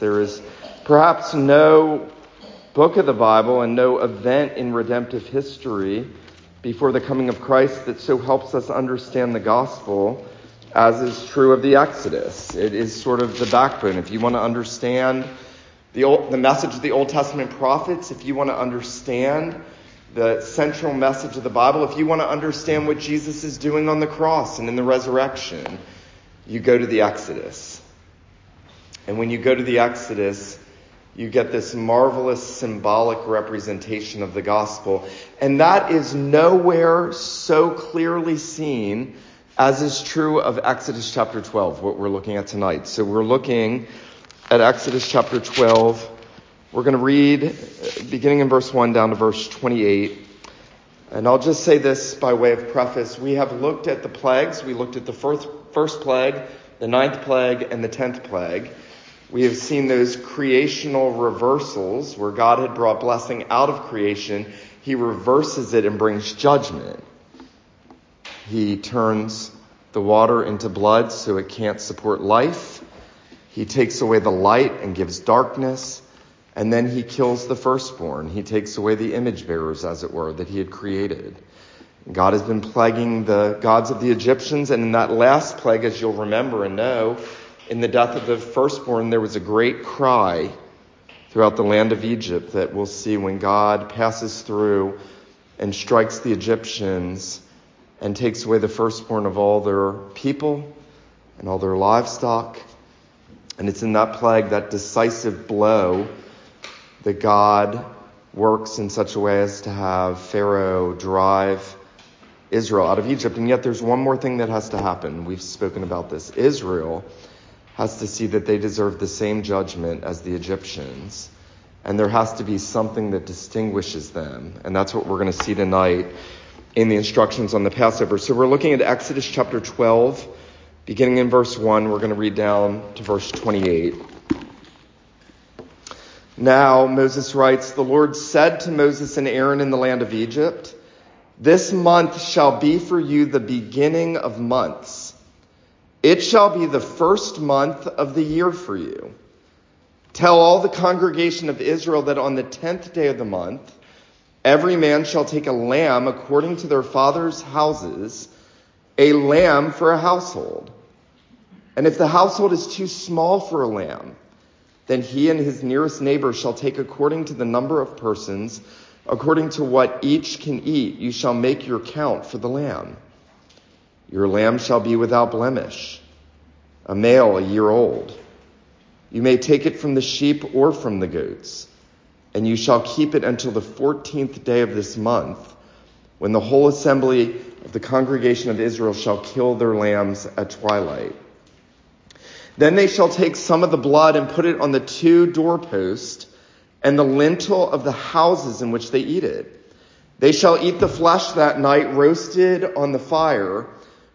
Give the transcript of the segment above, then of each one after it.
There is perhaps no book of the Bible and no event in redemptive history before the coming of Christ that so helps us understand the gospel as is true of the Exodus. It is sort of the backbone. If you want to understand the message of the Old Testament prophets, if you want to understand the central message of the Bible, if you want to understand what Jesus is doing on the cross and in the resurrection, you go to the Exodus. And when you go to the Exodus, you get this marvelous symbolic representation of the gospel. And that is nowhere so clearly seen as is true of Exodus chapter 12, what we're looking at tonight. So we're looking at Exodus chapter 12. We're going to read beginning in verse 1 down to verse 28. And I'll just say this by way of preface. We have looked at the plagues. We looked at the first plague, the ninth plague, and the 10th plague. We have seen those creational reversals where God had brought blessing out of creation. He reverses it and brings judgment. He turns the water into blood so it can't support life. He takes away the light and gives darkness. And then he kills the firstborn. He takes away the image bearers, as it were, that he had created. God has been plaguing the gods of the Egyptians. And in that last plague, as you'll remember and know, in the death of the firstborn, there was a great cry throughout the land of Egypt that we'll see when God passes through and strikes the Egyptians and takes away the firstborn of all their people and all their livestock. And it's in that plague, that decisive blow, that God works in such a way as to have Pharaoh drive Israel out of Egypt. And yet there's one more thing that has to happen. We've spoken about this. Israel has to see that they deserve the same judgment as the Egyptians. And there has to be something that distinguishes them. And that's what we're going to see tonight in the instructions on the Passover. So we're looking at Exodus chapter 12, beginning in verse 1. We're going to read down to verse 28. Now, Moses writes, the Lord said to Moses and Aaron in the land of Egypt, this month shall be for you the beginning of months. It shall be the first month of the year for you. Tell all the congregation of Israel that on the 10th day of the month, every man shall take a lamb according to their father's houses, a lamb for a household. And if the household is too small for a lamb, then he and his nearest neighbor shall take according to the number of persons, according to what each can eat. You shall make your count for the lamb. Your lamb shall be without blemish, a male a year old. You may take it from the sheep or from the goats, and you shall keep it until the 14th day of this month, when the whole assembly of the congregation of Israel shall kill their lambs at twilight. Then they shall take some of the blood and put it on the two doorposts and the lintel of the houses in which they eat it. They shall eat the flesh that night roasted on the fire.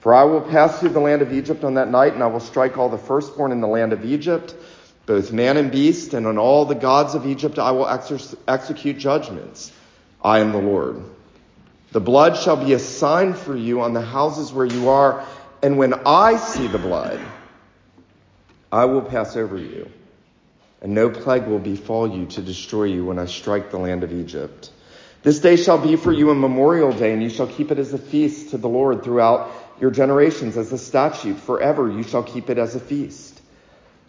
For I will pass through the land of Egypt on that night, and I will strike all the firstborn in the land of Egypt, both man and beast, and on all the gods of Egypt I will execute judgments. I am the Lord. The blood shall be a sign for you on the houses where you are, and when I see the blood, I will pass over you, and no plague will befall you to destroy you when I strike the land of Egypt. This day shall be for you a memorial day, and you shall keep it as a feast to the Lord throughout your generations, as a statute forever. You shall keep it as a feast.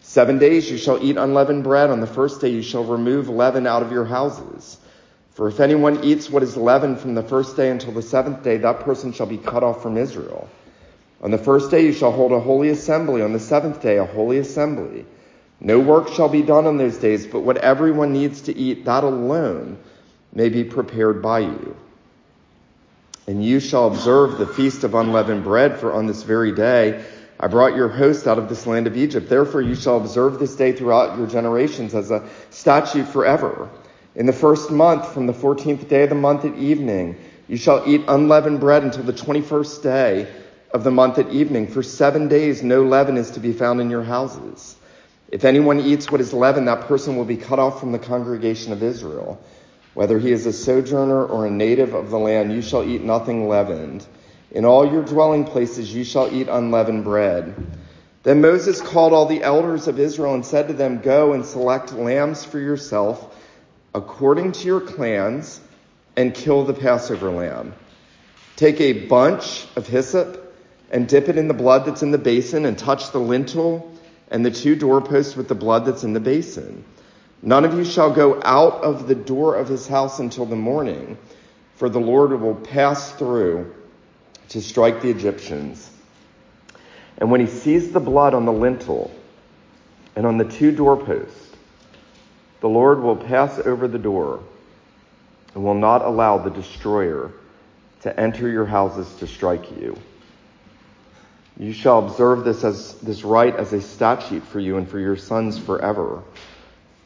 7 days you shall eat unleavened bread. On the first day you shall remove leaven out of your houses. For if anyone eats what is leavened from the first day until the seventh day, that person shall be cut off from Israel. On the first day you shall hold a holy assembly, on the seventh day a holy assembly. No work shall be done on those days, but what everyone needs to eat, that alone may be prepared by you. And you shall observe the feast of unleavened bread, for on this very day I brought your host out of this land of Egypt. Therefore, you shall observe this day throughout your generations as a statute forever. In the first month, from the 14th day of the month at evening, you shall eat unleavened bread until the 21st day of the month at evening. For 7 days, no leaven is to be found in your houses. If anyone eats what is leavened, that person will be cut off from the congregation of Israel. Whether he is a sojourner or a native of the land, you shall eat nothing leavened. In all your dwelling places, you shall eat unleavened bread. Then Moses called all the elders of Israel and said to them, Go and select lambs for yourself according to your clans and kill the Passover lamb. Take a bunch of hyssop and dip it in the blood that's in the basin and touch the lintel and the two doorposts with the blood that's in the basin. None of you shall go out of the door of his house until the morning, for the Lord will pass through to strike the Egyptians. And when he sees the blood on the lintel and on the two doorposts, the Lord will pass over the door and will not allow the destroyer to enter your houses to strike you. You shall observe this rite as a statute for you and for your sons forever.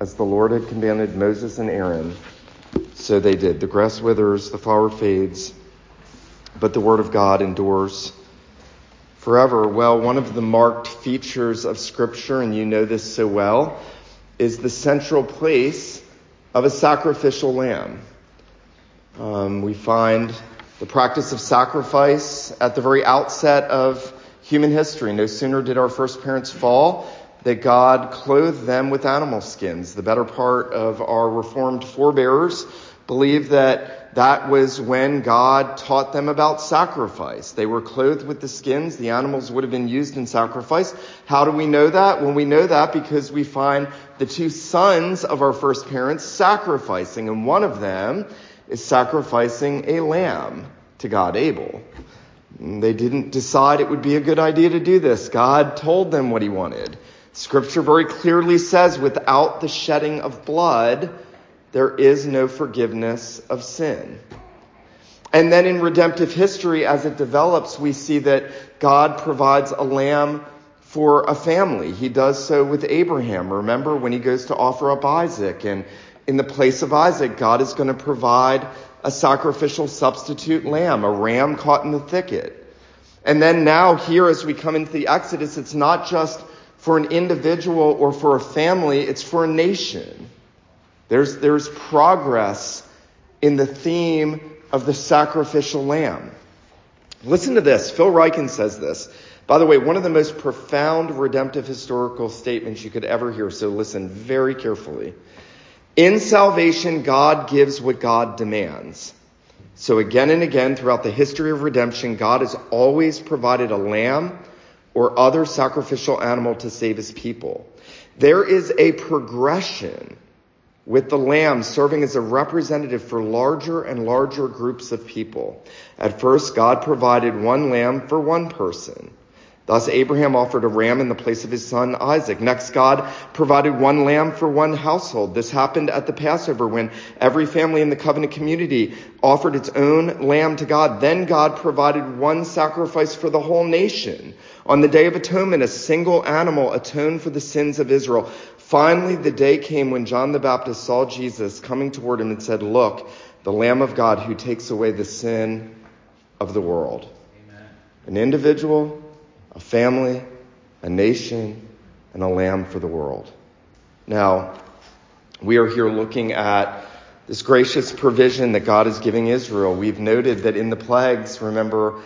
as the Lord had commanded Moses and Aaron, so they did. The grass withers, the flower fades, but the word of God endures forever. Well, one of the marked features of Scripture, and you know this so well, is the central place of a sacrificial lamb. We find the practice of sacrifice at the very outset of human history. No sooner did our first parents fall that God clothed them with animal skins. The better part of our Reformed forebears believed that was when God taught them about sacrifice. They were clothed with the skins. The animals would have been used in sacrifice. How do we know that? Well, we know that because we find the two sons of our first parents sacrificing, and one of them is sacrificing a lamb to God, Abel. They didn't decide it would be a good idea to do this. God told them what he wanted. Scripture very clearly says, without the shedding of blood, there is no forgiveness of sin. And then in redemptive history, as it develops, we see that God provides a lamb for a family. He does so with Abraham. Remember when he goes to offer up Isaac, and in the place of Isaac, God is going to provide a sacrificial substitute lamb, a ram caught in the thicket. And then now here, as we come into the Exodus, it's not just for an individual or for a family, it's for a nation. There's progress in the theme of the sacrificial lamb. Listen to this. Phil Ryken says this. By the way, one of the most profound redemptive historical statements you could ever hear, so listen very carefully. In salvation, God gives what God demands. So again and again throughout the history of redemption, God has always provided a lamb or other sacrificial animal to save his people. There is a progression with the lamb serving as a representative for larger and larger groups of people. At first, God provided one lamb for one person. Thus, Abraham offered a ram in the place of his son Isaac. Next, God provided one lamb for one household. This happened at the Passover when every family in the covenant community offered its own lamb to God. Then God provided one sacrifice for the whole nation. On the Day of Atonement, a single animal atoned for the sins of Israel. Finally, the day came when John the Baptist saw Jesus coming toward him and said, Look, the Lamb of God who takes away the sin of the world. Amen. An individual, a family, a nation, and a lamb for the world. Now, we are here looking at this gracious provision that God is giving Israel. We've noted that in the plagues, remember,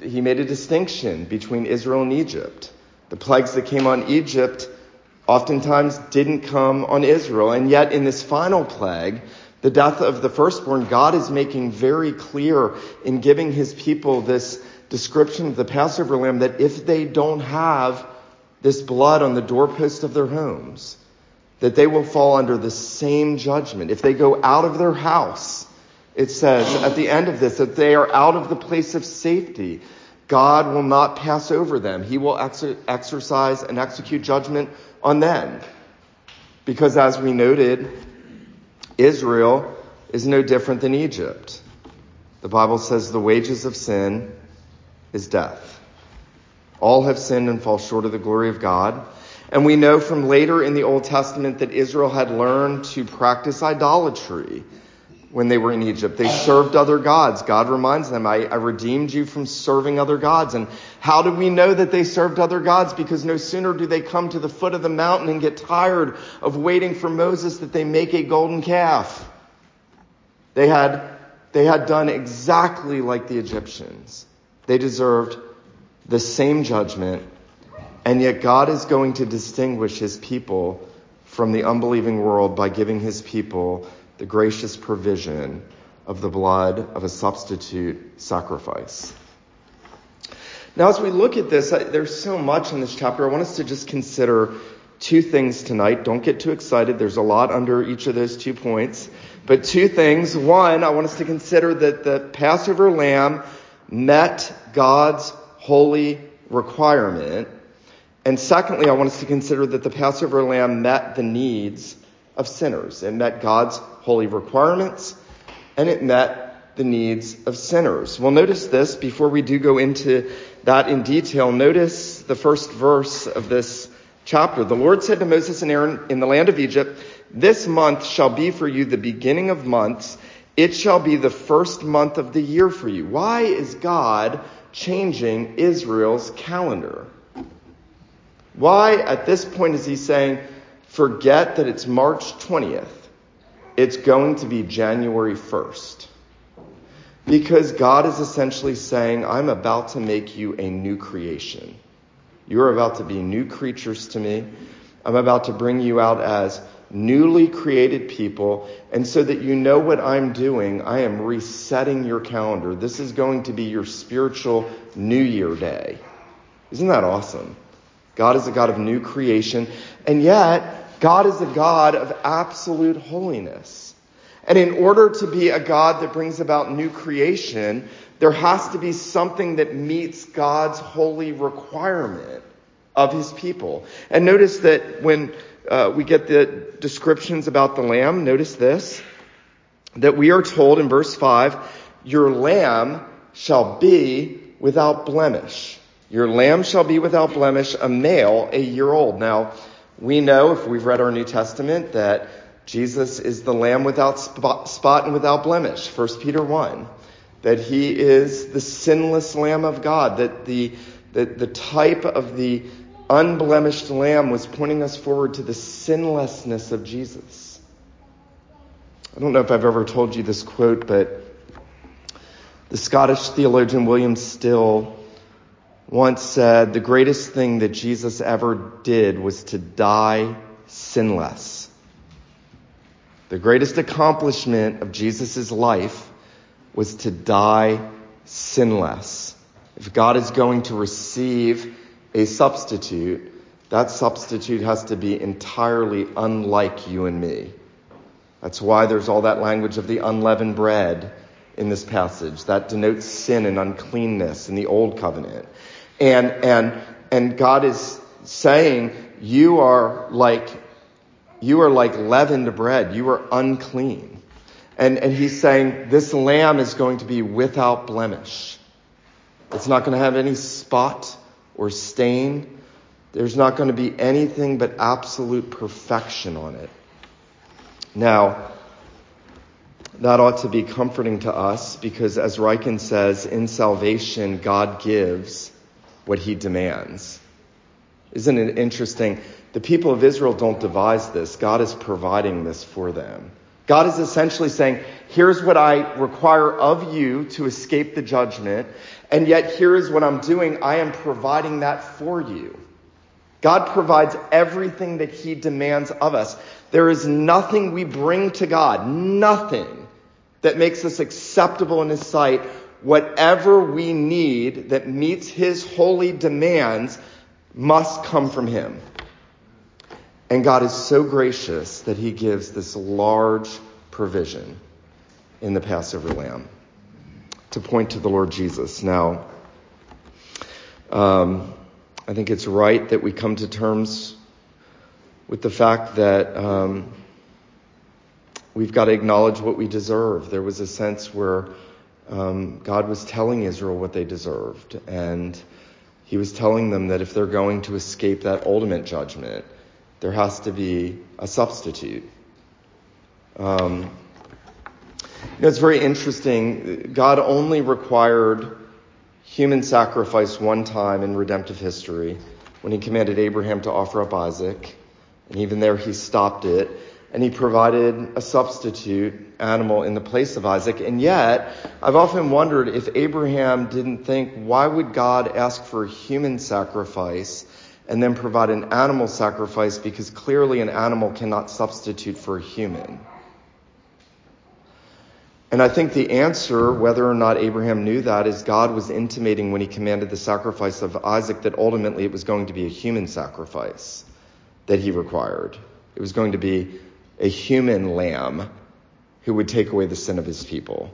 he made a distinction between Israel and Egypt. The plagues that came on Egypt oftentimes didn't come on Israel. And yet in this final plague, the death of the firstborn, God is making very clear in giving his people this description of the Passover lamb that if they don't have this blood on the doorpost of their homes, that they will fall under the same judgment. If they go out of their house, it says at the end of this, that they are out of the place of safety. God will not pass over them. He will exercise and execute judgment on them. Because as we noted, Israel is no different than Egypt. The Bible says the wages of sin is death. All have sinned and fall short of the glory of God. And we know from later in the Old Testament that Israel had learned to practice idolatry when they were in Egypt. They served other gods. God reminds them, I redeemed you from serving other gods. And how do we know that they served other gods? Because no sooner do they come to the foot of the mountain and get tired of waiting for Moses that they make a golden calf. They had done exactly like the Egyptians. They deserved the same judgment. And yet God is going to distinguish his people from the unbelieving world by giving his people the gracious provision of the blood of a substitute sacrifice. Now, as we look at this, there's so much in this chapter. I want us to just consider two things tonight. Don't get too excited. There's a lot under each of those 2 points. But two things. One, I want us to consider that the Passover lamb met God's holy requirement. And secondly, I want us to consider that the Passover lamb met the needs of sinners. It met God's holy requirements, and it met the needs of sinners. Well, notice this before we do go into that in detail. Notice the first verse of this chapter. The Lord said to Moses and Aaron in the land of Egypt, "This month shall be for you the beginning of months. It shall be the first month of the year for you." Why is God changing Israel's calendar? Why, at this point, is he saying, forget that it's March 20th. It's going to be January 1st. Because God is essentially saying, I'm about to make you a new creation. You're about to be new creatures to me. I'm about to bring you out as newly created people. And so that you know what I'm doing, I am resetting your calendar. This is going to be your spiritual New Year day. Isn't that awesome? God is a God of new creation, and yet God is a God of absolute holiness. And in order to be a God that brings about new creation, there has to be something that meets God's holy requirement of his people. And notice that when we get the descriptions about the lamb, notice this, that we are told in verse 5, your lamb shall be without blemish. Your lamb shall be without blemish, a male, a year old. Now, we know, if we've read our New Testament, that Jesus is the lamb without spot and without blemish, 1 Peter 1, that he is the sinless lamb of God, that the type of the unblemished lamb was pointing us forward to the sinlessness of Jesus. I don't know if I've ever told you this quote, but the Scottish theologian William Still once said, the greatest thing that Jesus ever did was to die sinless. The greatest accomplishment of Jesus' life was to die sinless. If God is going to receive a substitute, that substitute has to be entirely unlike you and me. That's why there's all that language of the unleavened bread in this passage. That denotes sin and uncleanness in the old covenant. And God is saying, you are like leavened bread. You are unclean. And he's saying this lamb is going to be without blemish. It's not going to have any spot or stain. There's not going to be anything but absolute perfection on it. Now, that ought to be comforting to us because, as Ryken says, in salvation, God gives what he demands. Isn't it interesting? The people of Israel don't devise this. God is providing this for them. God is essentially saying, here's what I require of you to escape the judgment. And yet here is what I'm doing. I am providing that for you. God provides everything that he demands of us. There is nothing we bring to God, nothing that makes us acceptable in his sight whatever we need that meets his holy demands must come from him. And God is so gracious that he gives this large provision in the Passover lamb to point to the Lord Jesus. Now, I think it's right that we come to terms with the fact that we've got to acknowledge what we deserve. There was a sense where God was telling Israel what they deserved. And he was telling them that if they're going to escape that ultimate judgment, there has to be a substitute. It's very interesting. God only required human sacrifice one time in redemptive history when he commanded Abraham to offer up Isaac. And even there he stopped it. And he provided a substitute animal in the place of Isaac. And yet, I've often wondered if Abraham didn't think, why would God ask for human sacrifice and then provide an animal sacrifice? Because clearly an animal cannot substitute for a human. And I think the answer, whether or not Abraham knew that, is God was intimating when he commanded the sacrifice of Isaac that ultimately it was going to be a human sacrifice that he required. It was going to be a human lamb who would take away the sin of his people.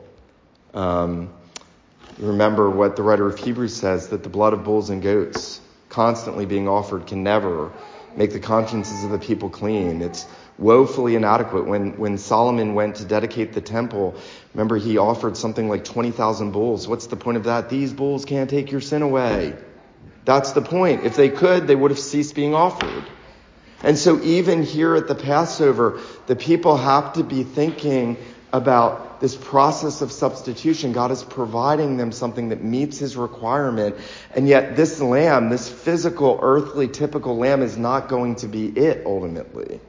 Remember what the writer of Hebrews says, that the blood of bulls and goats constantly being offered can never make the consciences of the people clean. It's woefully inadequate. When Solomon went to dedicate the temple, remember he offered something like 20,000 bulls. What's the point of that? These bulls can't take your sin away. That's the point. If they could, they would have ceased being offered. And so even here at the Passover, the people have to be thinking about this process of substitution. God is providing them something that meets his requirement. And yet this lamb, this physical, earthly, typical lamb is not going to be it ultimately.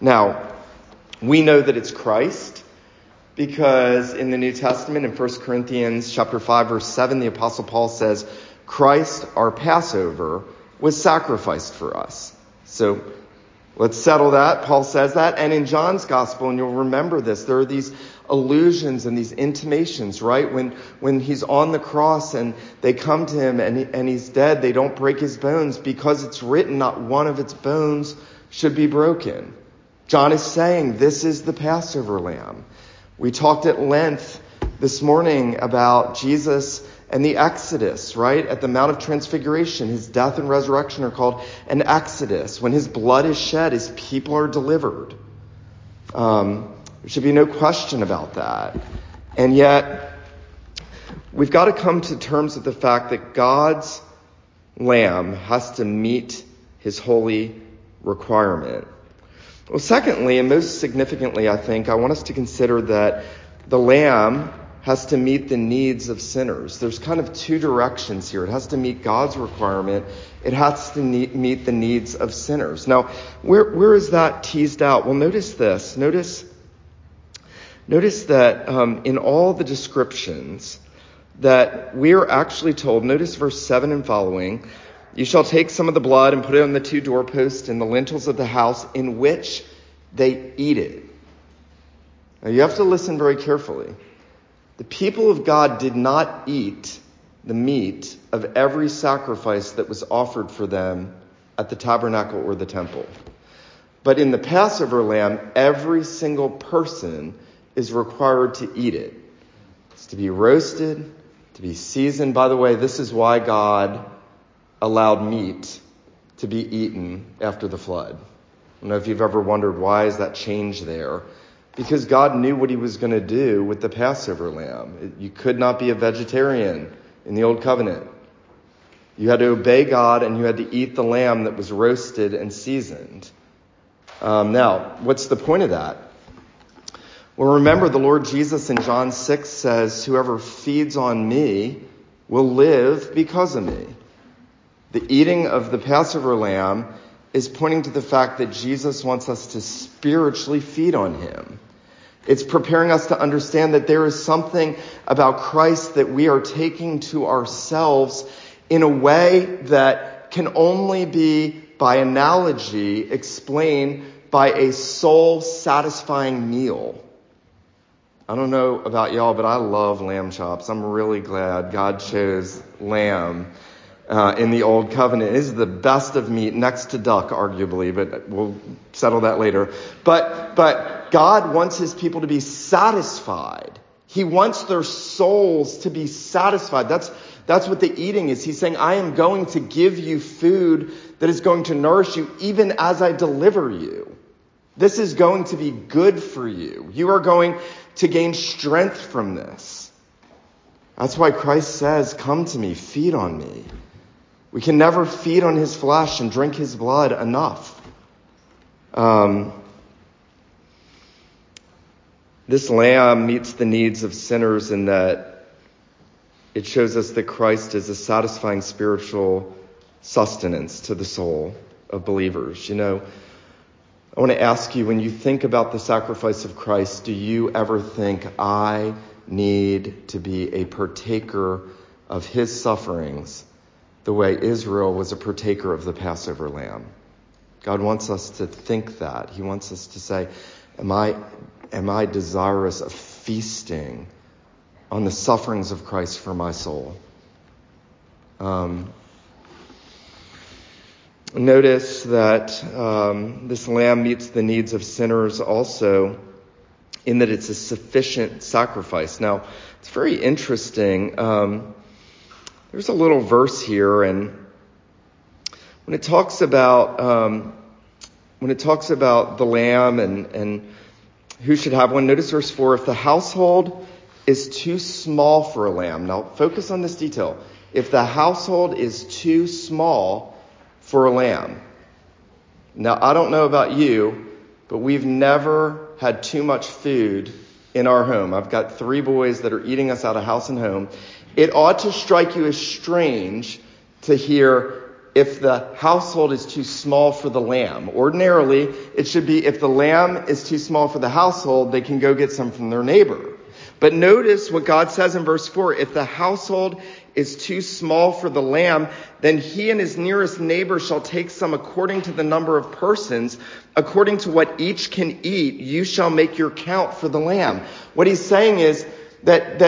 Now, we know that it's Christ because in the New Testament, in 1 Corinthians chapter 5, verse 7, the Apostle Paul says, Christ, our Passover, was sacrificed for us. So let's settle that. Paul says that. And in John's gospel, and you'll remember this, there are these allusions and these intimations, right? When he's on the cross and they come to him and he's dead, they don't break his bones because it's written not one of its bones should be broken. John is saying this is the Passover lamb. We talked at length this morning about Jesus and the Exodus, right? At the Mount of Transfiguration, his death and resurrection are called an Exodus. When his blood is shed, his people are delivered. There should be no question about that. And yet, we've got to come to terms with the fact that God's lamb has to meet his holy requirement. Well, secondly, and most significantly, I think, I want us to consider that the lamb has to meet the needs of sinners. There's kind of two directions here. It has to meet God's requirement. It has to meet the needs of sinners. Now, where is that teased out? Well, notice this. Notice that in all the descriptions that we are actually told, notice verse 7 and following, you shall take some of the blood and put it on the two doorposts and the lintels of the house in which they eat it. Now, you have to listen very carefully. The people of God did not eat the meat of every sacrifice that was offered for them at the tabernacle or the temple. But in the Passover lamb, every single person is required to eat it. It's to be roasted, to be seasoned. By the way, this is why God allowed meat to be eaten after the flood. I don't know if you've ever wondered why is that change there. Because God knew what he was going to do with the Passover lamb. You could not be a vegetarian in the Old Covenant. You had to obey God and you had to eat the lamb that was roasted and seasoned. Now, what's the point of that? Well, remember the Lord Jesus in John 6 says, whoever feeds on me will live because of me. The eating of the Passover lamb is pointing to the fact that Jesus wants us to spiritually feed on him. It's preparing us to understand that there is something about Christ that we are taking to ourselves in a way that can only be, by analogy, explained by a soul-satisfying meal. I don't know about y'all, but I love lamb chops. I'm really glad God chose lamb in the Old Covenant. It is the best of meat next to duck, arguably, but we'll settle that later. But God wants his people to be satisfied. He wants their souls to be satisfied. That's what the eating is. He's saying, I am going to give you food that is going to nourish you even as I deliver you. This is going to be good for you. You are going to gain strength from this. That's why Christ says, come to me, feed on me. We can never feed on his flesh and drink his blood enough. This lamb meets the needs of sinners in that it shows us that Christ is a satisfying spiritual sustenance to the soul of believers. You know, I want to ask you, when you think about the sacrifice of Christ, do you ever think, I need to be a partaker of his sufferings the way Israel was a partaker of the Passover lamb? God wants us to think that. He wants us to say, am I desirous of feasting on the sufferings of Christ for my soul? Notice that this lamb meets the needs of sinners also in that it's a sufficient sacrifice. Now, it's very interesting. There's a little verse here, and when it talks about the lamb and who should have one, notice verse 4, if the household is too small for a lamb. Now, focus on this detail. If the household is too small for a lamb. Now, I don't know about you, but we've never had too much food in our home. I've got 3 boys that are eating us out of house and home. It ought to strike you as strange to hear if the household is too small for the lamb. Ordinarily, it should be if the lamb is too small for the household, they can go get some from their neighbor. But notice what God says in verse 4. If the household is too small for the lamb, then he and his nearest neighbor shall take some according to the number of persons. According to what each can eat, you shall make your count for the lamb. What he's saying is that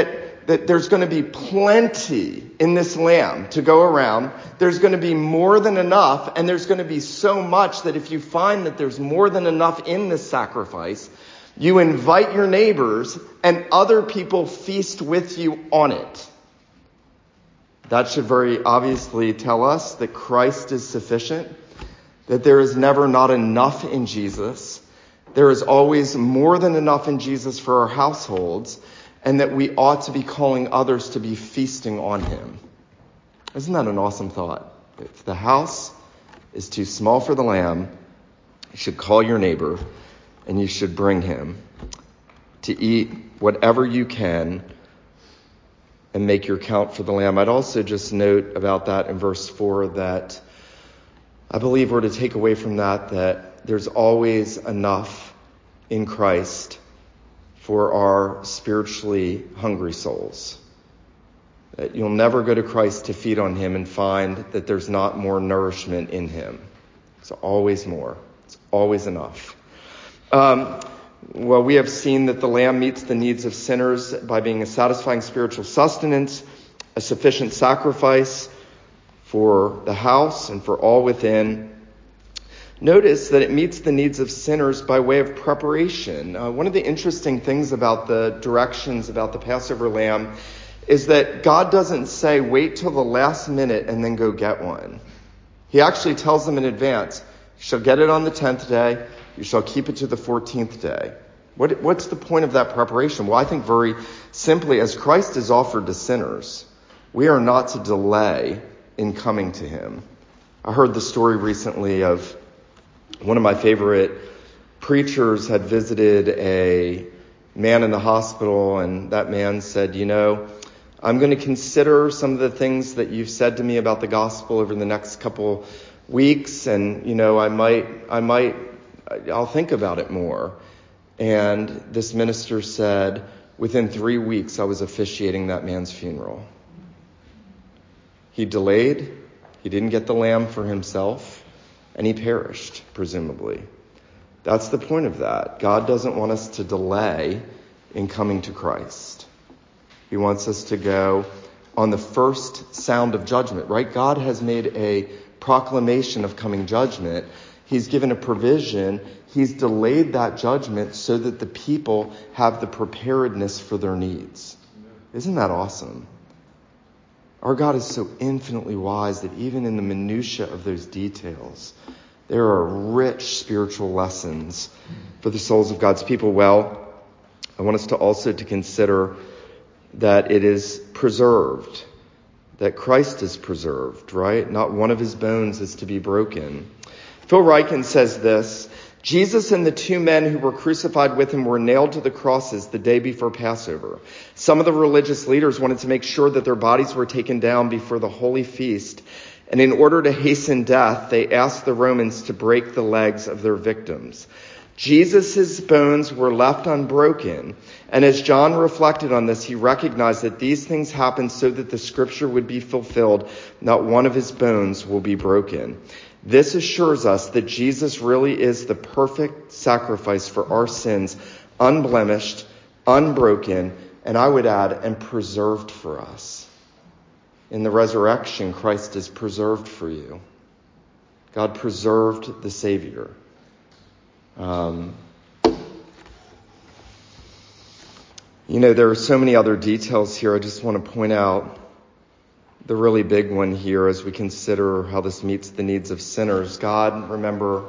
there's going to be plenty in this lamb to go around. There's going to be more than enough, and there's going to be so much that if you find that there's more than enough in this sacrifice, you invite your neighbors and other people feast with you on it. That should very obviously tell us that Christ is sufficient, that there is never not enough in Jesus. There is always more than enough in Jesus for our households, and that we ought to be calling others to be feasting on him. Isn't that an awesome thought? If the house is too small for the lamb, you should call your neighbor and you should bring him to eat whatever you can and make your count for the lamb. I'd also just note about that in verse 4 that I believe we're to take away from that there's always enough in Christ for our spiritually hungry souls. That you'll never go to Christ to feed on him and find that there's not more nourishment in him. It's always more. It's always enough. Well, we have seen that the lamb meets the needs of sinners by being a satisfying spiritual sustenance, a sufficient sacrifice for the house and for all within. Notice that it meets the needs of sinners by way of preparation. One of the interesting things about the directions about the Passover lamb is that God doesn't say, wait till the last minute and then go get one. He actually tells them in advance, you shall get it on the 10th day. You shall keep it to the 14th day. What's the point of that preparation? Well, I think very simply, as Christ is offered to sinners, we are not to delay in coming to him. I heard the story recently of one of my favorite preachers had visited a man in the hospital, and that man said, you know, I'm going to consider some of the things that you've said to me about the gospel over the next couple weeks, and, you know, I'll think about it more. And this minister said, within 3 weeks, I was officiating that man's funeral. He delayed, he didn't get the lamb for himself, and he perished, presumably. That's the point of that. God doesn't want us to delay in coming to Christ. He wants us to go on the first sound of judgment, right? God has made a proclamation of coming judgment. He's given a provision. He's delayed that judgment so that the people have the preparedness for their needs. Isn't that awesome? Our God is so infinitely wise that even in the minutia of those details, there are rich spiritual lessons for the souls of God's people. Well, I want us to also to consider that it is preserved, that Christ is preserved, right? Not one of his bones is to be broken. Phil Ryken says this: Jesus and the two men who were crucified with him were nailed to the crosses the day before Passover. Some of the religious leaders wanted to make sure that their bodies were taken down before the holy feast, and in order to hasten death, they asked the Romans to break the legs of their victims. Jesus' bones were left unbroken, and as John reflected on this, he recognized that these things happened so that the scripture would be fulfilled, not one of his bones will be broken. This assures us that Jesus really is the perfect sacrifice for our sins, unblemished, unbroken, and I would add, and preserved for us. In the resurrection, Christ is preserved for you. God preserved the Savior. There are so many other details here. I just want to point out the really big one here as we consider how this meets the needs of sinners. God, remember,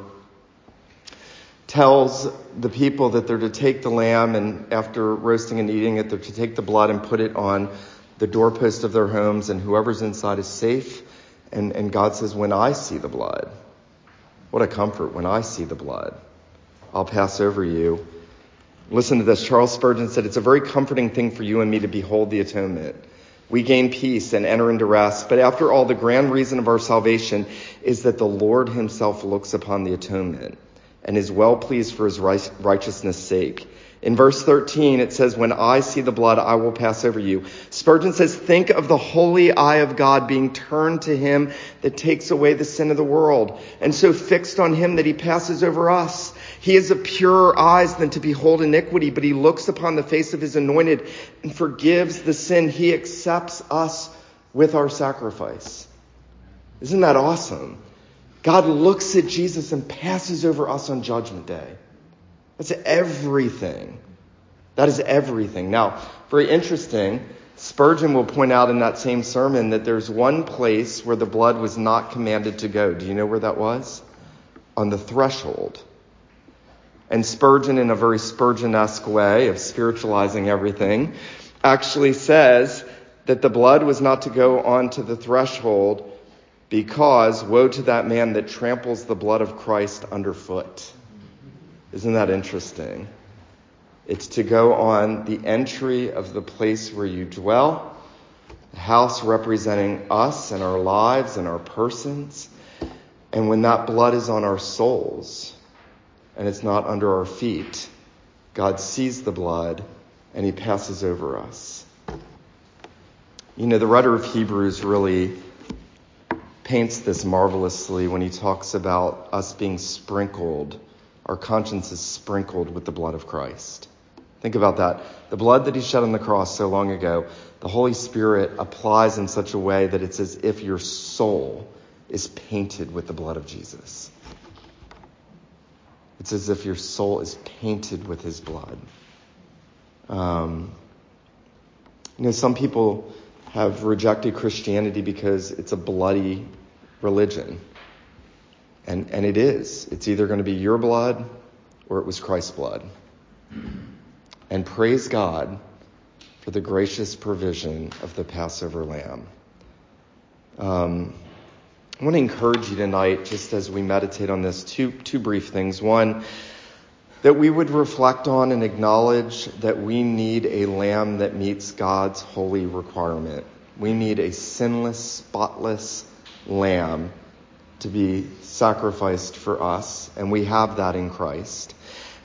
tells the people that they're to take the lamb, and after roasting and eating it, they're to take the blood and put it on the doorpost of their homes, and whoever's inside is safe. And God says, when I see the blood, what a comfort, when I see the blood, I'll pass over you. Listen to this. Charles Spurgeon said, it's a very comforting thing for you and me to behold the atonement. We gain peace and enter into rest. But after all, the grand reason of our salvation is that the Lord himself looks upon the atonement and is well pleased for his righteousness' sake. In verse 13, it says, when I see the blood, I will pass over you. Spurgeon says, think of the holy eye of God being turned to him that takes away the sin of the world, and so fixed on him that he passes over us. He is of purer eyes than to behold iniquity, but he looks upon the face of his anointed and forgives the sin. He accepts us with our sacrifice. Isn't that awesome? God looks at Jesus and passes over us on Judgment Day. That's everything. That is everything. Now, very interesting, Spurgeon will point out in that same sermon that there's one place where the blood was not commanded to go. Do you know where that was? On the threshold. And Spurgeon, in a very Spurgeon-esque way of spiritualizing everything, actually says that the blood was not to go onto the threshold because woe to that man that tramples the blood of Christ underfoot. Isn't that interesting? It's to go on the entry of the place where you dwell, the house representing us and our lives and our persons. And when that blood is on our souls and it's not under our feet, God sees the blood and he passes over us. The writer of Hebrews really paints this marvelously when he talks about us being sprinkled. Our conscience is sprinkled with the blood of Christ. Think about that. The blood that he shed on the cross so long ago, the Holy Spirit applies in such a way that it's as if your soul is painted with the blood of Jesus. It's as if your soul is painted with his blood. Some people have rejected Christianity because it's a bloody religion. And it is. It's either going to be your blood or it was Christ's blood. And praise God for the gracious provision of the Passover lamb. I want to encourage you tonight, just as we meditate on this, two brief things. One, that we would reflect on and acknowledge that we need a lamb that meets God's holy requirement. We need a sinless, spotless lamb to be sacrificed for us, and we have that in Christ.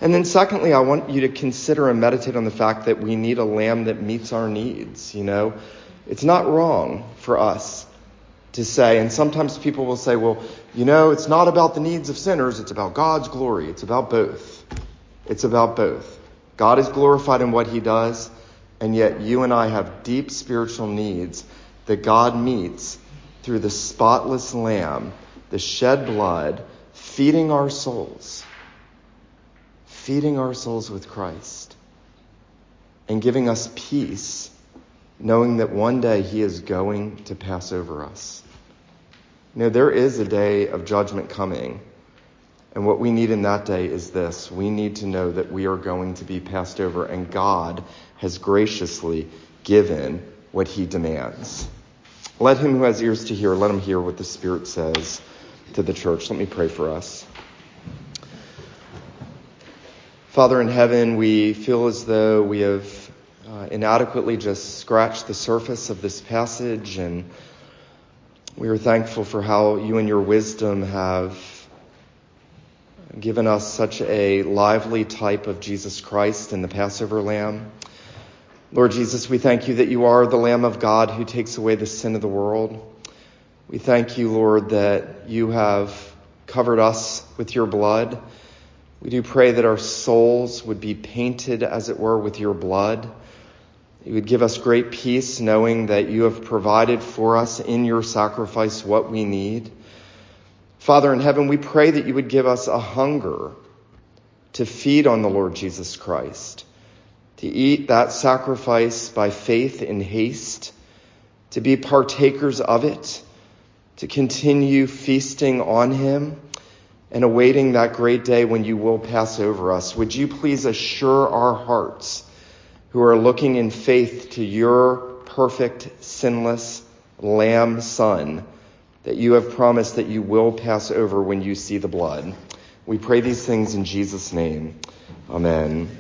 And then secondly, I want you to consider and meditate on the fact that we need a lamb that meets our needs. It's not wrong for us to say, and sometimes people will say, well, it's not about the needs of sinners, it's about God's glory. It's about both. God is glorified in what he does, and yet you and I have deep spiritual needs that God meets through the spotless lamb, the shed blood, feeding our souls with Christ, and giving us peace, knowing that one day he is going to pass over us. You know, there is a day of judgment coming. And what we need in that day is this. We need to know that we are going to be passed over, and God has graciously given what he demands. Let him who has ears to hear, let him hear what the Spirit says to the church. Let me pray for us. Father in heaven, we feel as though we have inadequately just scratched the surface of this passage, and we are thankful for how you and your wisdom have given us such a lively type of Jesus Christ and the Passover Lamb. Lord Jesus, we thank you that you are the Lamb of God who takes away the sin of the world. We thank you, Lord, that you have covered us with your blood. We do pray that our souls would be painted, as it were, with your blood. You would give us great peace knowing that you have provided for us in your sacrifice what we need. Father in heaven, we pray that you would give us a hunger to feed on the Lord Jesus Christ, to eat that sacrifice by faith in haste, to be partakers of it, to continue feasting on him and awaiting that great day when you will pass over us. Would you please assure our hearts who are looking in faith to your perfect, sinless Lamb Son, that you have promised that you will pass over when you see the blood. We pray these things in Jesus' name. Amen.